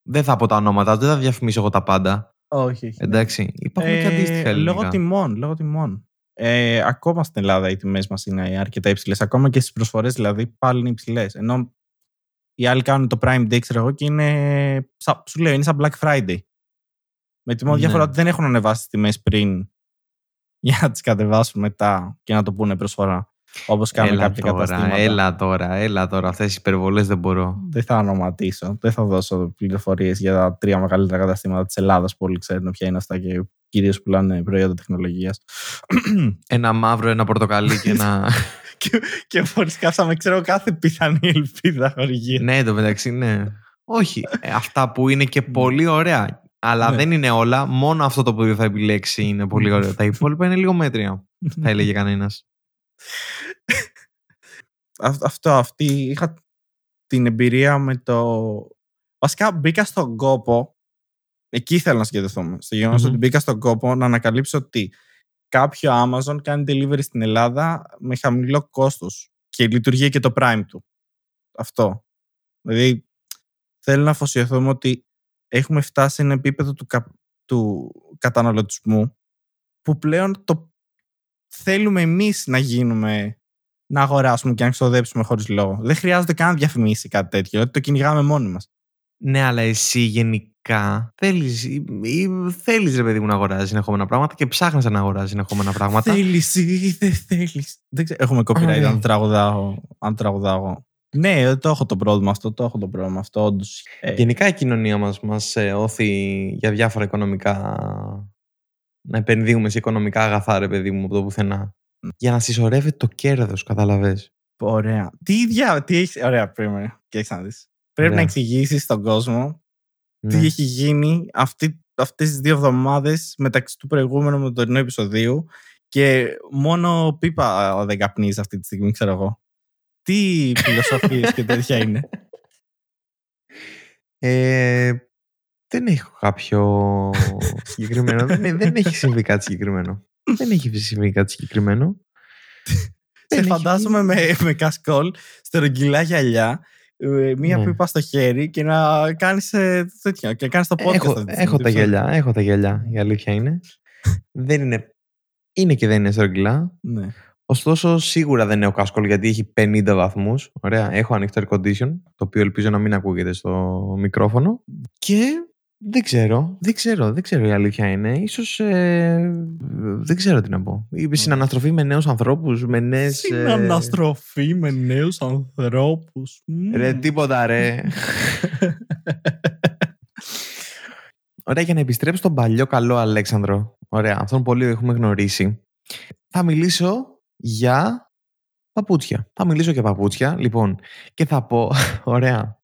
Δεν θα πω τα ονόματα, δεν θα διαφημίσω εγώ τα πάντα. Όχι. Εντάξει. Υπάρχουν και αντίστοιχα. Λόγω τιμών. Ακόμα στην Ελλάδα οι τιμές μας είναι αρκετά υψηλές. Ακόμα και στις προσφορές δηλαδή πάλι είναι υψηλές. Ενώ οι άλλοι κάνουν το Prime Day, ξέρω εγώ, και είναι. Σου λέω, είναι σαν Black Friday. Με τη μόνη διαφορά ότι δεν έχουν ανεβάσει τις τιμές πριν για να τις κατεβάσουν μετά και να το πούνε προσφορά. Όπως κάνουν κάποια καταστήματα. Έλα τώρα. Αυτές τις υπερβολές δεν μπορώ. Δεν θα ονοματίσω. Δεν θα δώσω πληροφορίες για τα τρία μεγαλύτερα καταστήματα της Ελλάδας που όλοι ξέρουν ποια είναι αυτά και κυρίως που πουλάνε προϊόντα τεχνολογίας. Ένα μαύρο, ένα πορτοκαλί και ένα. Και μόλις κάψαμε, ξέρω, κάθε πιθανή ελπίδα χορηγία. Ναι, το μεταξύ, ναι. Όχι. Αυτά που είναι και πολύ ωραία. Αλλά δεν είναι όλα. Μόνο αυτό το που θα επιλέξει είναι πολύ ωραίο. Τα υπόλοιπα είναι λίγο μέτρια, θα έλεγε κανένας. Αυτή είχα την εμπειρία με το. Βασικά μπήκα στον κόπο. Εκεί ήθελα να συγκεντρωθούμε. Στο γεγονός ότι μπήκα στον κόπο να ανακαλύψω ότι κάποιο Amazon κάνει delivery στην Ελλάδα με χαμηλό κόστος και λειτουργεί και το Prime του. Αυτό. Δηλαδή θέλω να αφοσιωθούμε ότι έχουμε φτάσει σε ένα επίπεδο του καταναλωτισμού που πλέον το θέλουμε εμείς να γίνουμε, να αγοράσουμε και να ξοδέψουμε χωρίς λόγο. Δεν χρειάζεται καν να διαφημίσει κάτι τέτοιο, δηλαδή το κυνηγάμε μόνοι μας. Ναι, αλλά εσύ γενικά θέλεις ρε παιδί μου να αγοράζεις συνεχόμενα πράγματα και ψάχνεις να αγοράζεις συνεχόμενα πράγματα. Θέλεις ή δεν θέλεις. Έχουμε copyright αν τραγουδάω. Ναι, το έχω το πρόβλημα αυτό, όντως. Γενικά η κοινωνία μας όθει για διάφορα οικονομικά. Να επενδύουμε σε οικονομικά αγαθά, ρε παιδί μου, από το πουθενά. Για να συσσωρεύεται το κέρδος, καταλαβες. Ωραία. Τι έχεις. Ωραία, πρέπει να εξηγήσεις στον κόσμο τι έχει γίνει αυτές τις 2 εβδομάδες μεταξύ του προηγούμενου με το τωρινό επεισοδίου. Και μόνο πίπα δεν καπνίζεις αυτή τη στιγμή, ξέρω εγώ. Τι φιλοσοφίες και τέτοια είναι. Δεν έχω κάποιο συγκεκριμένο. Δεν έχει συμβεί κάτι συγκεκριμένο. Δεν έχει συμβεί κάτι συγκεκριμένο. Σε φαντάζομαι με κασκόλ, στερογγυλά γυαλιά, μία ναι. Πίπα στο χέρι και να κάνεις τέτοιο. Και να κάνεις το podcast. Έχω τα γυαλιά. Η αλήθεια είναι. Δεν είναι. Είναι και δεν είναι στερογγυλά. Ναι. Ωστόσο, σίγουρα δεν έχω κασκόλ γιατί έχει 50 βαθμούς. Ωραία. Έχω ανοιχτό air condition, το οποίο ελπίζω να μην ακούγεται στο μικρόφωνο. Και. Δεν ξέρω η αλήθεια είναι. Ίσως δεν ξέρω τι να πω. Συναναστροφή με νέους ανθρώπους, με νέες... Συναναστροφή με νέους ανθρώπους. Ρε τίποτα ρε. Ωραία, για να επιστρέψω στον παλιό καλό Αλέξανδρο. Ωραία, αυτόν πολύ έχουμε γνωρίσει. Θα μιλήσω για παπούτσια. Λοιπόν, και θα πω, ωραία...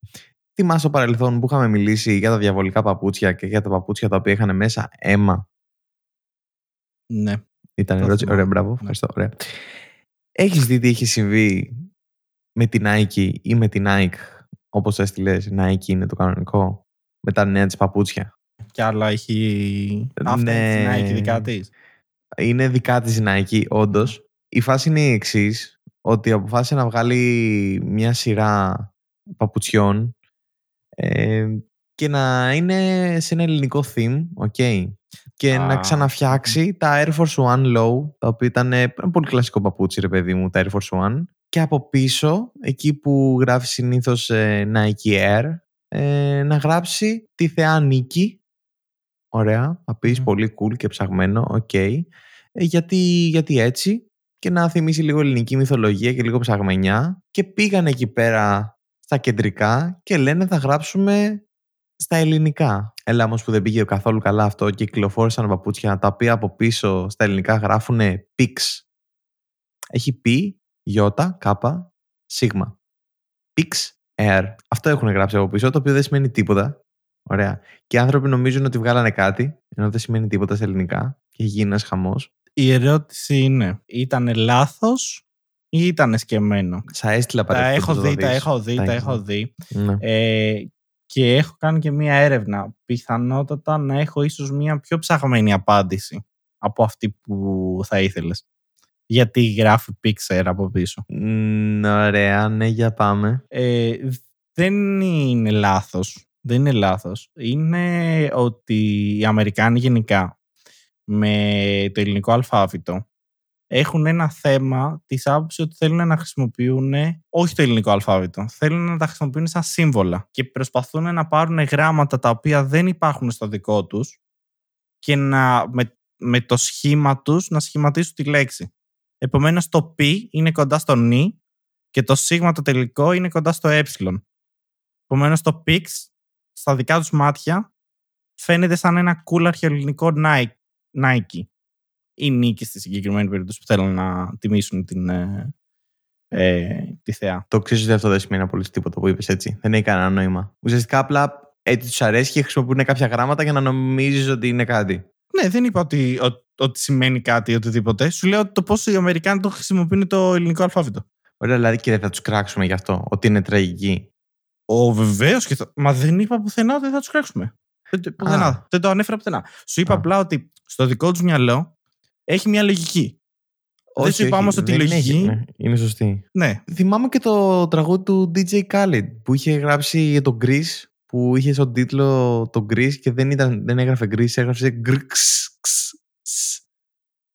Θυμάσαι στο παρελθόν που είχαμε μιλήσει για τα διαβολικά παπούτσια και για τα παπούτσια τα οποία είχαν μέσα αίμα. Ναι. Ήταν ερώτηση. Ωραία, μπράβο. Ευχαριστώ. Ωραία. Έχεις δει τι έχει συμβεί με την Nike ή με την Nike, όπως έστειλε, Nike είναι το κανονικό, με τα νέα της παπούτσια. Κι άλλα έχει. Αυτή είναι Nike δικά της. Είναι δικά της Nike, όντως. Η φάση είναι η εξής, ότι αποφάσισε να βγάλει μια σειρά παπουτσιών. Και να είναι σε ένα ελληνικό theme, okay, και να ξαναφτιάξει τα Air Force One Low, τα οποία ήταν ένα πολύ κλασικό παπούτσι, ρε παιδί μου, τα Air Force One. Και από πίσω, εκεί που γράφει συνήθως Nike Air, να γράψει τη θεά Νίκη. Ωραία, θα πεις πολύ cool και ψαγμένο, okay, γιατί έτσι. Και να θυμίσει λίγο ελληνική μυθολογία και λίγο ψαγμενιά. Και πήγαν εκεί πέρα στα κεντρικά και λένε θα γράψουμε στα ελληνικά. Έλα όμως που δεν πήγε καθόλου καλά αυτό και κυκλοφόρησαν παπούτσια τα οποία από πίσω στα ελληνικά γράφουν Pix. Έχει P, J, K, Sigma. Pix, Air. Αυτό έχουν γράψει από πίσω, το οποίο δεν σημαίνει τίποτα. Ωραία. Και οι άνθρωποι νομίζουν ότι βγάλανε κάτι, ενώ δεν σημαίνει τίποτα στα ελληνικά και γίνει ένας χαμός. Η ερώτηση είναι, ήτανε λάθος ή ήταν σκεμμένο? Σα έστειλα παρελθόν. Τα έχω δει. Ναι. Και έχω κάνει και μία έρευνα. Πιθανότατα να έχω ίσως μία πιο ψαγμένη απάντηση από αυτή που θα ήθελες. Γιατί γράφει Pixar από πίσω. Ωραία, ναι, για πάμε. Δεν είναι λάθος. Είναι ότι οι Αμερικάνοι γενικά με το ελληνικό αλφάβητο έχουν ένα θέμα της άποψης ότι θέλουν να χρησιμοποιούν όχι το ελληνικό αλφάβητο, θέλουν να τα χρησιμοποιούν σαν σύμβολα και προσπαθούν να πάρουν γράμματα τα οποία δεν υπάρχουν στο δικό τους και να, με το σχήμα τους να σχηματίσουν τη λέξη. Επομένως το π είναι κοντά στο νι και το σίγμα το τελικό είναι κοντά στο ε. Επομένως το πιξ στα δικά τους μάτια φαίνεται σαν ένα cool αρχαιοελληνικό Nike. Η Νίκη στη συγκεκριμένη περίπτωση που θέλουν να τιμήσουν τη θεά. Το ξέρεις ότι αυτό δεν σημαίνει απολύτως τίποτα που είπες, έτσι. Δεν έχει κανένα νόημα. Ουσιαστικά απλά έτσι τους αρέσει και χρησιμοποιούν κάποια γράμματα για να νομίζεις ότι είναι κάτι. Ναι, δεν είπα ότι σημαίνει κάτι ή οτιδήποτε. Σου λέω το πώς οι Αμερικάνοι το χρησιμοποιούν το ελληνικό αλφάβητο. Ωραία, δηλαδή και δεν θα τους κράξουμε γι' αυτό, ότι είναι τραγική. Βεβαίως και θα... Μα δεν είπα πουθενά ότι θα τους κράξουμε. Δεν το ανέφερα πουθενά. Σου είπα απλά ότι στο δικό τους μυαλό. Έχει μια λογική. Δεν σου είπα όμως ότι η λογική. Έχει, ναι. Είναι σωστή. Ναι. Θυμάμαι και το τραγούδι του DJ Khaled που είχε γράψει για τον Greece, που είχε στον τίτλο τον Greece και δεν έγραφε Greece, έγραφε Greece.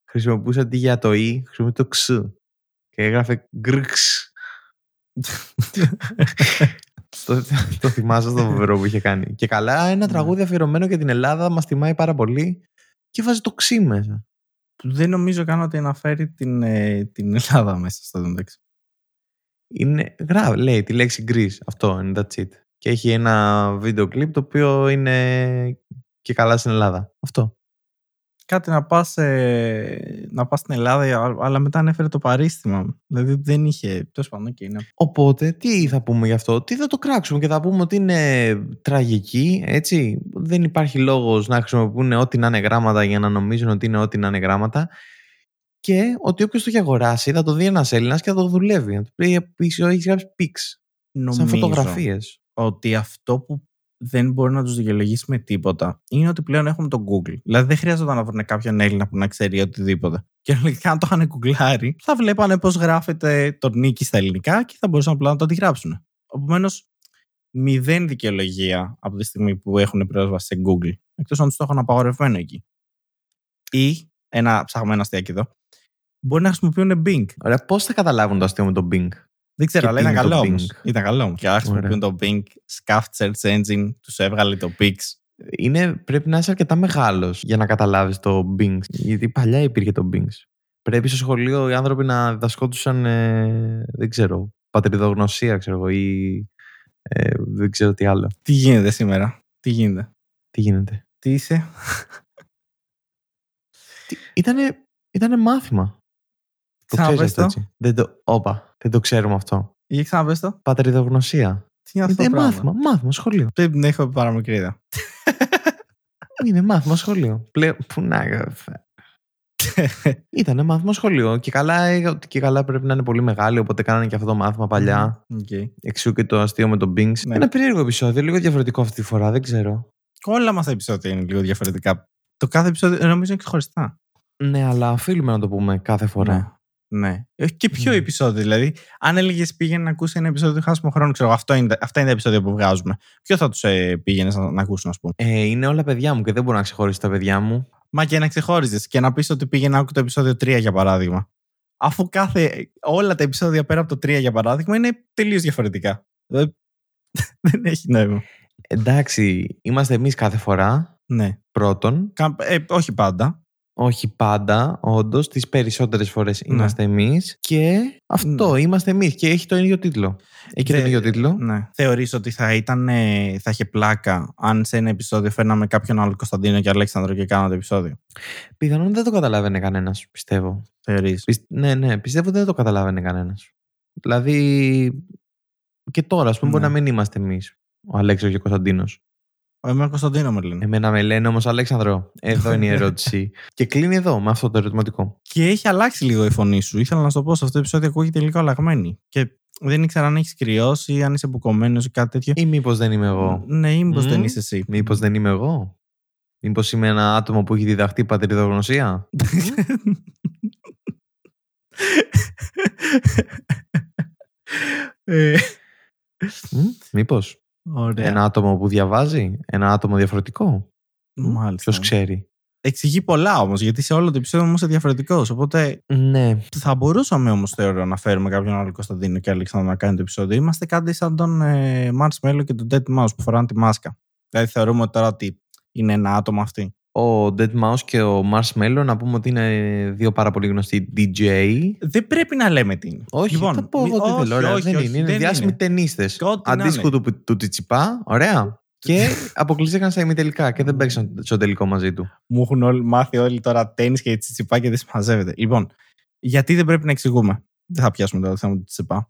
Χρησιμοποιούσε αντί για το E, χρησιμοποιούσε το X. Και έγραφε Greece. Το θυμάσαι στο φοβερό που είχε κάνει. Και καλά, ένα τραγούδι αφιερωμένο για την Ελλάδα μας τιμάει πάρα πολύ και βάζει το Ξ μέσα. Δεν νομίζω καν ότι αναφέρει την Ελλάδα μέσα στο εντάξει. Είναι γράφει, λέει τη λέξη Greece, αυτό είναι, that's it. Και έχει ένα βίντεο κλιπ το οποίο είναι και καλά στην Ελλάδα. Αυτό. Κάτι να πας στην Ελλάδα, αλλά μετά ανέφερε το παρίστημα. Δηλαδή δεν είχε τόσο πάνω και είναι. Οπότε τι θα πούμε γι' αυτό, τι θα το κράξουμε και θα πούμε ότι είναι τραγική, έτσι. Δεν υπάρχει λόγος να χρησιμοποιούν ό,τι να είναι γράμματα για να νομίζουν ότι είναι ό,τι να είναι γράμματα. Και ότι όποιος το έχει αγοράσει θα το δει ένας Έλληνας και θα το δουλεύει. Να του πει, έχει γράψει pics. Σαν φωτογραφίες. Ότι αυτό που δεν μπορεί να τους δικαιολογήσει με τίποτα είναι ότι πλέον έχουμε τον Google. Δηλαδή δεν χρειάζεται να βρουν κάποιον Έλληνα που να ξέρει οτιδήποτε. Και αν το είχαν γκουγκλάρει, θα βλέπανε πώς γράφεται το Νίκη στα ελληνικά και θα μπορούσαν απλά να το αντιγράψουν. Επομένως, μηδέν δικαιολογία από τη στιγμή που έχουν πρόσβαση σε Google. Εκτός αν τους το έχουν απαγορευμένο εκεί. Ή, ένα ψαγμένο αστείακι εδώ, μπορεί να χρησιμοποιούν Bing. Ωραία, πώς θα καταλάβουν το αστείο με το Bing? Δεν ξέρω, αλλά ήταν καλό όμως. Ήταν καλό όμως. Και άρα χρησιμοποιούν το Bing, Scuffed Search Engine, τους έβγαλε το Pix. Πρέπει να είσαι αρκετά μεγάλος για να καταλάβεις το Bing. Γιατί παλιά υπήρχε το Bing. Πρέπει στο σχολείο οι άνθρωποι να διδασκόντουσαν, δεν ξέρω, πατριδογνωσία, ξέρω εγώ, ή δεν ξέρω τι άλλο. Τι γίνεται σήμερα? Τι γίνεται. Τι είσαι? Ήτανε μάθημα. Δεν το ξέρουμε αυτό. Για ξαναπες το. Πατριδογνωσία. Τι είναι αυτό το πράγμα? Μάθημα σχολείο. Πρέπει να έχω παραμικρίδα. Είναι μάθημα σχολείο. Που να Ήτανε μάθημα σχολείο. Και καλά πρέπει να είναι πολύ μεγάλη. Οπότε κάνανε και αυτό το μάθημα παλιά. Okay. Εξού και το αστείο με τον Bing. Ναι. Ένα περίεργο επεισόδιο. Λίγο διαφορετικό αυτή τη φορά. Δεν ξέρω. Όλα μας τα επεισόδια είναι λίγο διαφορετικά. Το κάθε επεισόδιο νομίζω είναι ξεχωριστά. Ναι, αλλά οφείλουμε να το πούμε κάθε φορά. Ναι. Και ποιο επεισόδιο, δηλαδή. Αν έλεγες πήγαινε να ακούσει ένα επεισόδιο, χάσουμε χρόνο. Ξέρω, αυτά είναι τα επεισόδια που βγάζουμε. Ποιο θα τους πήγαινε να ακούσουν, ας πούμε? Είναι όλα παιδιά μου και δεν μπορώ να ξεχωρίσω τα παιδιά μου. Μα και να ξεχώριζες και να πεις ότι πήγαινε να ακούσει το επεισόδιο 3, για παράδειγμα. Αφού όλα τα επεισόδια πέρα από το 3, για παράδειγμα, είναι τελείως διαφορετικά. Δεν έχει νόημα. Εντάξει, είμαστε εμείς κάθε φορά. Ναι. Πρώτον. Όχι πάντα. Όχι πάντα, όντως. Τις περισσότερες φορές είμαστε εμείς. Και αυτό, είμαστε εμείς. Και έχει τον ίδιο τίτλο. Έχει τον ίδιο τίτλο. Ναι. Θεωρείς ότι θα είχε πλάκα αν σε ένα επεισόδιο φέρναμε κάποιον άλλο Κωνσταντίνο και Αλέξανδρο και κάνατε επεισόδιο? Πιθανόν δεν το καταλάβαινε κανένας, πιστεύω. Θεωρείς? Ναι, πιστεύω ότι δεν το καταλάβαινε κανένας. Δηλαδή. Και τώρα, ας πούμε, μπορεί να μην είμαστε εμείς. Ο Αλέξανδρος και ο Κωνσταντίνος. Εμένα Κωνσταντίνο με λένε. Εμένα με λένε όμως Αλέξανδρο. Εδώ είναι η ερώτηση. Και κλείνει εδώ με αυτό το ερωτηματικό. Και έχει αλλάξει λίγο η φωνή σου. Ήθελα να σου το πω σε αυτό το επεισόδιο. Ακούγεται λίγο αλλαγμένη. Και δεν ήξερα αν έχεις κρυώσει ή αν είσαι μπουκωμένος ή κάτι τέτοιο. Ή μήπως δεν είμαι εγώ. Ναι, ή μήπως δεν είσαι εσύ. Μήπως δεν είμαι εγώ. Μήπως είμαι ένα άτομο που έχει διδαχτεί πατριδογνωσία. Μήπως. Ωραία. Ένα άτομο που διαβάζει, ένα άτομο διαφορετικό. Μάλιστα. Ποιος ξέρει. Εξηγεί πολλά όμως, γιατί σε όλο το επεισόδιο είμαστε διαφορετικός. Οπότε θα μπορούσαμε όμως, θεωρώ, να φέρουμε κάποιον άλλο Κωνσταντίνο και Αλέξανδρο να κάνει το επεισόδιο. Είμαστε κάτι σαν τον Marshmallow και τον Dead Mouse που φοράνε τη μάσκα. Δηλαδή θεωρούμε τώρα ότι είναι ένα άτομο αυτοί. Ο Dead Mouse και ο Marshmallow, να πούμε ότι είναι δύο πάρα πολύ γνωστοί DJ. Δεν πρέπει να λέμε τι είναι. Όχι, λοιπόν, θα πω εγώ τι θέλω. Είναι διάσημοι ταινίστες. Αντίστοιχο του Τσιτσιπά, ωραία. Και αποκλείστηκαν στα ημιτελικά και δεν παίξαν στο τελικό μαζί του. Μου έχουν μάθει όλοι τώρα τένις και Τσιτσιπά και δεν συμμαζεύεται. Λοιπόν, γιατί δεν πρέπει να εξηγούμε? Δεν θα πιάσουμε τώρα το θέμα του Τσιτσιπά.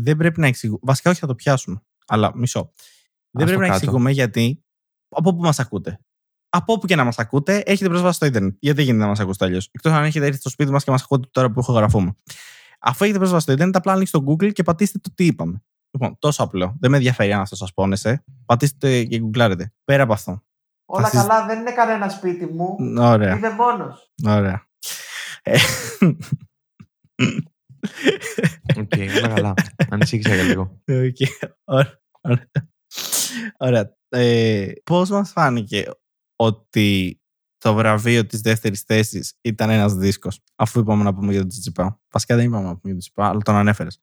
Δεν πρέπει να εξηγούμε. Βασικά, όχι, θα το πιάσουμε. Αλλά μισό. Δεν πρέπει να εξηγούμε γιατί. Από πού μας ακούτε? Από όπου και να μας ακούτε, έχετε πρόσβαση στο Ιντερνετ. Γιατί δεν γίνεται να μας ακούσετε αλλιώς? Εκτός αν έχετε έρθει στο σπίτι μας και μας ακούτε τώρα που ηχογραφούμε. Αφού έχετε πρόσβαση στο Ιντερνετ, απλά ανοίξτε το Google και πατήστε το τι είπαμε. Λοιπόν, τόσο απλό. Δεν με ενδιαφέρει αν σας πόνεσε. Πατήστε και γκουγκλάρετε. Πέρα από αυτό. Όλα καλά, δεν είναι κανένα σπίτι μου. Ωραία. Είμαι μόνος. Ωραία. Οκ, όλα καλά. Ανησύχησα για λίγο. Ωραία. Πώς μας φάνηκε ότι το βραβείο της δεύτερης θέσης ήταν ένας δίσκος, αφού είπαμε να πούμε για τον Τσιτσιπά? Βασικά δεν είπαμε να πούμε για τον Τσιτσιπά, αλλά τον ανέφερες.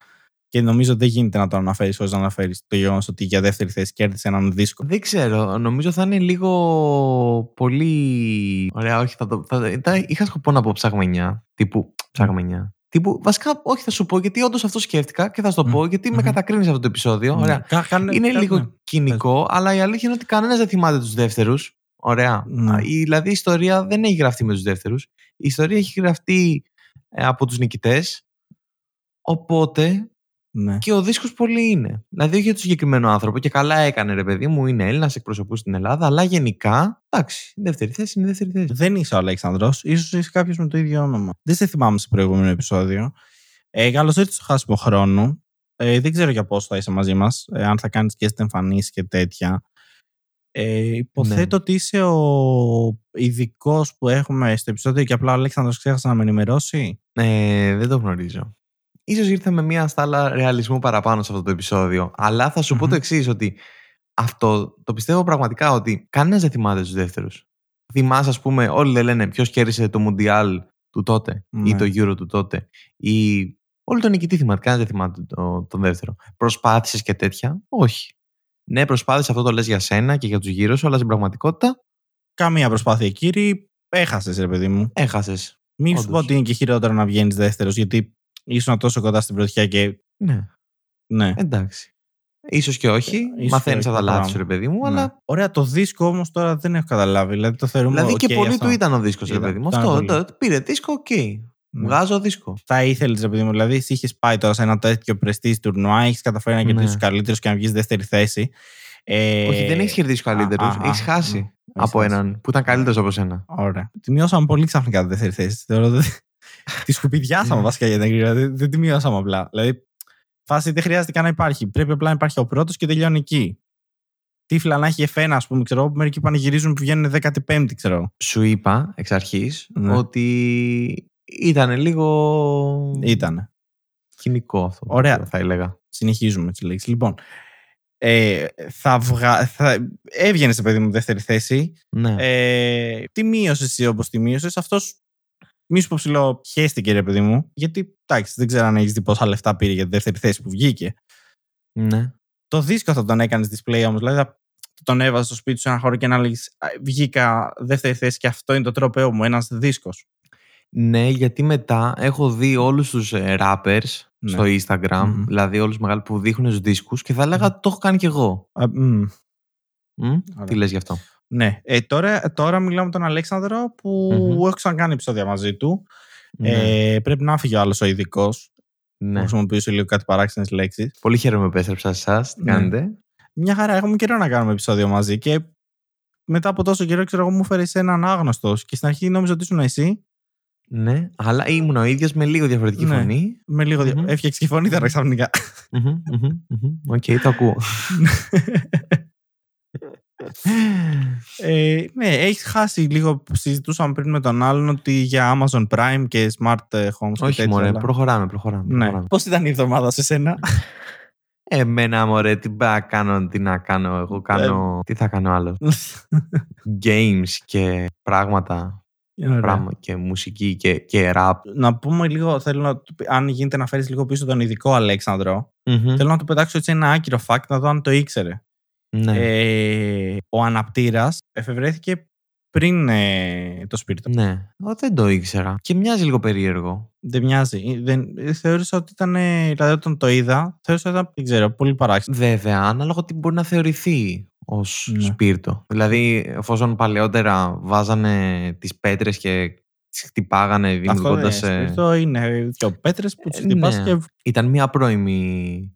Και νομίζω δεν γίνεται να τον αναφέρεις χωρίς να αναφέρεις το γεγονός ότι για δεύτερη θέση κέρδισε έναν δίσκο. Δεν ξέρω, νομίζω θα είναι λίγο πολύ. Ωραία, όχι, είχα σκοπό να πω ψαγμενιά. Τύπου, βασικά, όχι, θα σου πω γιατί όντως αυτό σκέφτηκα και θα σου το πω γιατί με κατακρίνεις αυτό το επεισόδιο. Ωραία. Είναι λίγο κοινικό, αλλά η αλήθεια είναι ότι κανένας δεν θυμάται τους δεύτερους. Ωραία. Δηλαδή η ιστορία δεν έχει γραφτεί με τους δεύτερους. Η ιστορία έχει γραφτεί από τους νικητές. Οπότε και ο δίσκος πολύ είναι. Δηλαδή όχι για τον συγκεκριμένο άνθρωπο. Και καλά έκανε, ρε παιδί μου, είναι Έλληνας, εκπροσωπούσε την Ελλάδα. Αλλά γενικά, εντάξει, δεύτερη θέση είναι δεύτερη θέση. Δεν είσαι ο Αλέξανδρος. Ίσως είσαι κάποιος με το ίδιο όνομα. Δεν σε θυμάμαι σε προηγούμενο επεισόδιο. Καλώς ήρθες στο χάσιμο χρόνο. Δεν ξέρω για πόσο θα είσαι μαζί μας, αν θα κάνεις guest εμφανίσεις και τέτοια. Υποθέτω ότι είσαι ο ειδικός που έχουμε στο επεισόδιο και απλά ο Αλέξανδρος ξέχασε να με ενημερώσει. Δεν το γνωρίζω. Ίσως ήρθε με μία στάλα ρεαλισμού παραπάνω σε αυτό το επεισόδιο. Αλλά θα σου πω το εξής, ότι αυτό το πιστεύω πραγματικά, ότι κανένας δεν θυμάται τους δεύτερους. Θυμάσαι, ας πούμε, όλοι δεν λένε ποιος κέρδισε το Μουντιάλ του τότε ή το Euro του τότε. Ή όλοι τον νικητή θυμάται. Κανένας δεν θυμάται τον δεύτερο. Προσπάθησες και τέτοια. Όχι. Ναι, προσπάθησε, αυτό το λες για σένα και για τους γύρω σου, αλλά στην πραγματικότητα. Καμία προσπάθεια, κύριε. Έχασες, ρε παιδί μου. Έχασες. Μην σου πω ότι είναι και χειρότερο να βγαίνεις δεύτερος, γιατί ήσουν τόσο κοντά στην πρωτιά και. Ναι. Εντάξει. Ίσως και όχι. Μαθαίνεις από τα λάθη σου, ρε παιδί μου. Αλλά... Ωραία, το δίσκο όμως τώρα δεν έχω καταλάβει. Δηλαδή το θεωρούμε. Δηλαδή και πολύ αυτό... του ήταν ο δίσκος, ρε παιδί μου. Αυτό. Πήρε δίσκο, οκ. Βγάζω δίσκο. Τα ήθελες, ρε παιδί μου. Δηλαδή, είχες πάει τώρα σε ένα τέτοιο πρεστίζ τουρνουά, έχεις καταφέρει να κερδίσεις τους καλύτερους και να βγεις δεύτερη θέση. Όχι, δεν έχεις κερδίσει τους καλύτερους. Έχεις χάσει από έναν που ήταν καλύτερος από σένα. Ωραία. Τη μειώσαμε πολύ ξαφνικά τη δεύτερη θέση. Τη σκουπιδιάσαμε βασικά για την εγκρίνα. Δεν τη μειώσαμε απλά. Δηλαδή, φάση δεν χρειάζεται καν να υπάρχει. Πρέπει απλά να υπάρχει ο πρώτος και τελειώνει εκεί. Τύφλα να έχει εφένα, ας πούμε, ξέρω, μερικοί πανηγυρίζουν που βγαίνουν 15η, ξέρω. Σου είπα εξ αρχής ότι. Ήτανε λίγο. Ήτανε. Κοινικό αυτό. Ωραία. Θα έλεγα. Συνεχίζουμε τις λέξεις. Λοιπόν, έβγαινες, παιδί μου, δεύτερη θέση. Ναι. Τι μείωσες εσύ όπως τη μείωσες. Αυτός, μη σου πω ψηλό, χαίστηκε, ρε παιδί μου. Γιατί, εντάξει, δεν ξέρω αν έχεις δει πόσα λεφτά πήρε για τη δεύτερη θέση που βγήκε. Ναι. Το δίσκο θα τον έκανες display όμως. Δηλαδή, θα τον έβαζες στο σπίτι σου ένα χώρο και να λέγεις βγήκα δεύτερη θέση και αυτό είναι το τρόπαιό μου. Ένας δίσκος. Ναι, γιατί μετά έχω δει όλους τους rappers στο Instagram, δηλαδή όλους τους μεγάλους που δείχνουν τους δίσκους και θα έλεγα το έχω κάνει κι εγώ. Τι λες γι' αυτό? Ναι, τώρα μιλάω με τον Αλέξανδρο που έχω ξανακάνει επεισόδια μαζί του. Πρέπει να φύγει ο άλλος ο ειδικός. Να χρησιμοποιήσω λίγο κάτι παράξενες λέξεις. Πολύ χαίρομαι που επέστρεψα σε εσάς. Τι κάνετε? Μια χαρά, έχουμε καιρό να κάνουμε επεισόδιο μαζί και μετά από τόσο καιρό, ξέρω εγώ, μου έφερες έναν άγνωστο και στην αρχή νόμιζα ότι ήσουν εσύ. Ναι, αλλά ήμουν ο ίδιος με λίγο διαφορετική φωνή. Με λίγο διαφορετική. Έφτιαξε και φωνή τώρα ξαφνικά. Οκ, το ακούω. Ναι, έχεις χάσει λίγο. Συζητούσαμε πριν με τον άλλον ότι για Amazon Prime και Smart Homes. Όχι, μωρέ, προχωράμε. Πώς ήταν η εβδομάδα σε σένα? Εμένα, μωρέ, τι να κάνω. Εγώ κάνω. Τι θα κάνω άλλο? Games και πράγματα. Και μουσική και rap. Να πούμε λίγο, θέλω να, αν γίνεται να φέρεις λίγο πίσω τον ειδικό Αλέξανδρο, θέλω να του πετάξω έτσι ένα άκυρο fact να δω αν το ήξερε. Ναι. Ο αναπτήρας εφευρέθηκε πριν το σπίρτο. Ναι, δεν το ήξερα. Και μοιάζει λίγο περίεργο. Δεν μοιάζει. Θεώρησα ότι ήταν, δηλαδή όταν το είδα, θεώρησα ότι ήταν, δεν ξέρω, πολύ παράξενο. Βέβαια, ανάλογα τι μπορεί να θεωρηθεί ως σπίρτο. Δηλαδή, εφόσον παλαιότερα βάζανε τις πέτρες και τις χτυπάγανε δημιουργώντας... Αυτό είναι δυο πέτρες που τις χτυπάς και... Ήταν μια πρώιμη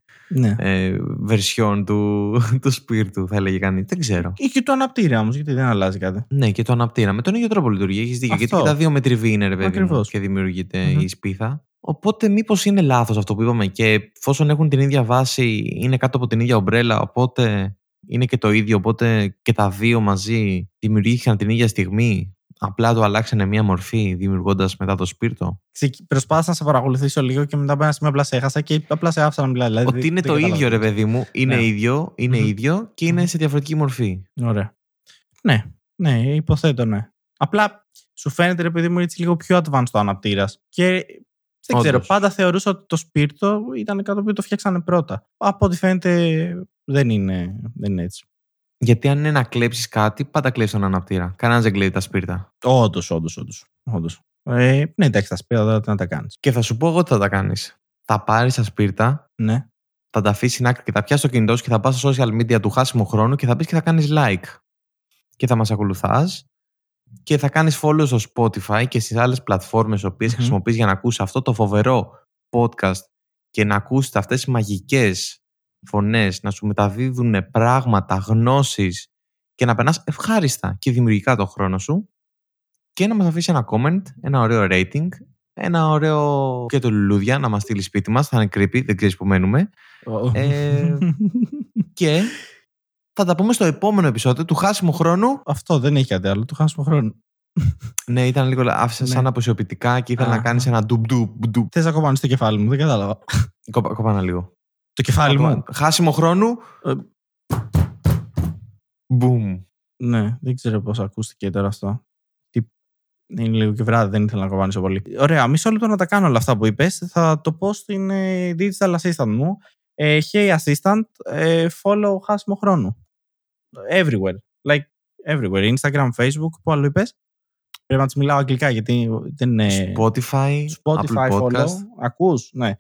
βερσιόν του σπίρτου, θα έλεγε κανείς. Δεν ξέρω. Ή και το αναπτήρα όμως, γιατί δεν αλλάζει κάτι. Ναι, και το αναπτήρα. Με τον ίδιο τρόπο λειτουργεί. Έχεις δίκιο. Γιατί και τα δύο μετριβή είναι, ρε παιδί μου, και δημιουργείται η σπίθα. Οπότε, μήπως είναι λάθος αυτό που είπαμε και εφόσον έχουν την ίδια βάση, είναι κάτω από την ίδια ομπρέλα, οπότε. Είναι και το ίδιο, οπότε και τα δύο μαζί δημιουργήθηκαν την ίδια στιγμή. Απλά το αλλάξανε μία μορφή, δημιουργώντας μετά το σπίρτο. Προσπάθησα να σε παρακολουθήσω λίγο και μετά από ένα σημείο απλά σε έχασα και απλά σε άφησα να μιλάω. Δηλαδή, ότι είναι το ίδιο, ρε παιδί μου. Είναι ίδιο, είναι ίδιο και είναι σε διαφορετική μορφή. Ωραία. Ναι, υποθέτω, ναι. Απλά σου φαίνεται, ρε παιδί μου, έτσι λίγο πιο advanced το αναπτήρας. Και δεν ξέρω, πάντα θεωρούσα ότι το σπίρτο ήταν κάτι που το φτιάξανε πρώτα. Από ό,τι φαίνεται. Δεν είναι έτσι. Γιατί αν είναι να κλέψεις κάτι, πάντα κλέψεις τον αναπτήρα. Κανένας δεν κλέβει τα σπίρτα. Όντως. Ναι, εντάξει, τα σπίρτα τώρα τι να τα κάνεις. Και θα σου πω εγώ τι θα τα κάνεις. Θα πάρεις τα σπίρτα, θα τα αφήσεις στην άκρη και θα πιάσεις το κινητό σου και θα πας στα social media του χάσιμου χρόνου και θα πεις και θα κάνεις like. Και θα μας ακολουθάς και θα κάνεις follow στο Spotify και στις άλλες πλατφόρμες τις οποίες χρησιμοποιείς για να ακούσεις αυτό το φοβερό podcast και να ακούσεις αυτές οι μαγικές φωνές, να σου μεταδίδουν πράγματα, γνώσεις και να περνάς ευχάριστα και δημιουργικά τον χρόνο σου και να μας αφήσεις ένα comment, ένα ωραίο rating ένα ωραίο και το λουλούδια να μας στείλει σπίτι μας. Θα είναι creepy, δεν ξέρεις που μένουμε. Oh. Και θα τα πούμε στο επόμενο επεισόδιο του χάσιμου χρόνου. Αυτό δεν έχει κάτι άλλο, του χάσιμου χρόνου. Ναι, ήταν λίγο άφησε σαν αποσιοποιητικά και ήθελα να κάνεις ένα ντουμπ. Θες να κοπάνεις το κεφάλι μου, δεν κατάλαβα. Κοπάνα λίγο. Το κεφάλι μου. Χάσιμο χρόνου. Μπουμ. Ναι, δεν ξέρω πώς ακούστηκε τώρα αυτό. Είναι λίγο και βράδυ, δεν ήθελα να κοπάνεις πολύ. Ωραία, μισό λεπτό να τα κάνω όλα αυτά που είπες. Θα το πω στην digital assistant μου. Hey assistant, follow χάσιμο χρόνου. Everywhere. Like everywhere. Instagram, Facebook, που άλλο είπες. Πρέπει να τις μιλάω αγγλικά γιατί δεν είναι... Spotify Apple follow. Podcast. Ακούς, ναι.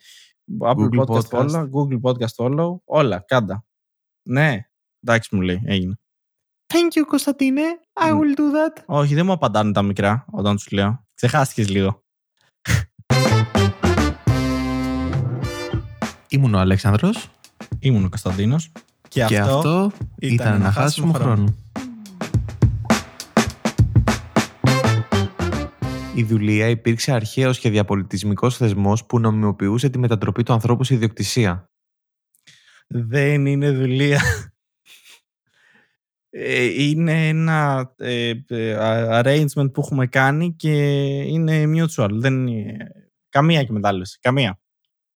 Apple Podcast follow, Google Podcast follow. Όλα, κάντα. Ναι, εντάξει μου λέει, έγινε. Thank you, Κωνσταντίνε. I will do that. Όχι, δεν μου απαντάνε τα μικρά όταν τους λέω. Ξεχάστηκες λίγο. Ήμουν ο Αλέξανδρος. Ήμουν ο Κωνσταντίνος. Και αυτό ήταν ένα χάσιμο χρόνο. Η δουλεία υπήρξε αρχαίος και διαπολιτισμικός θεσμός που νομιμοποιούσε τη μετατροπή του ανθρώπου σε ιδιοκτησία. Δεν είναι δουλεία. Είναι ένα arrangement που έχουμε κάνει και είναι mutual. Δεν είναι καμία εκμετάλλευση. Καμία.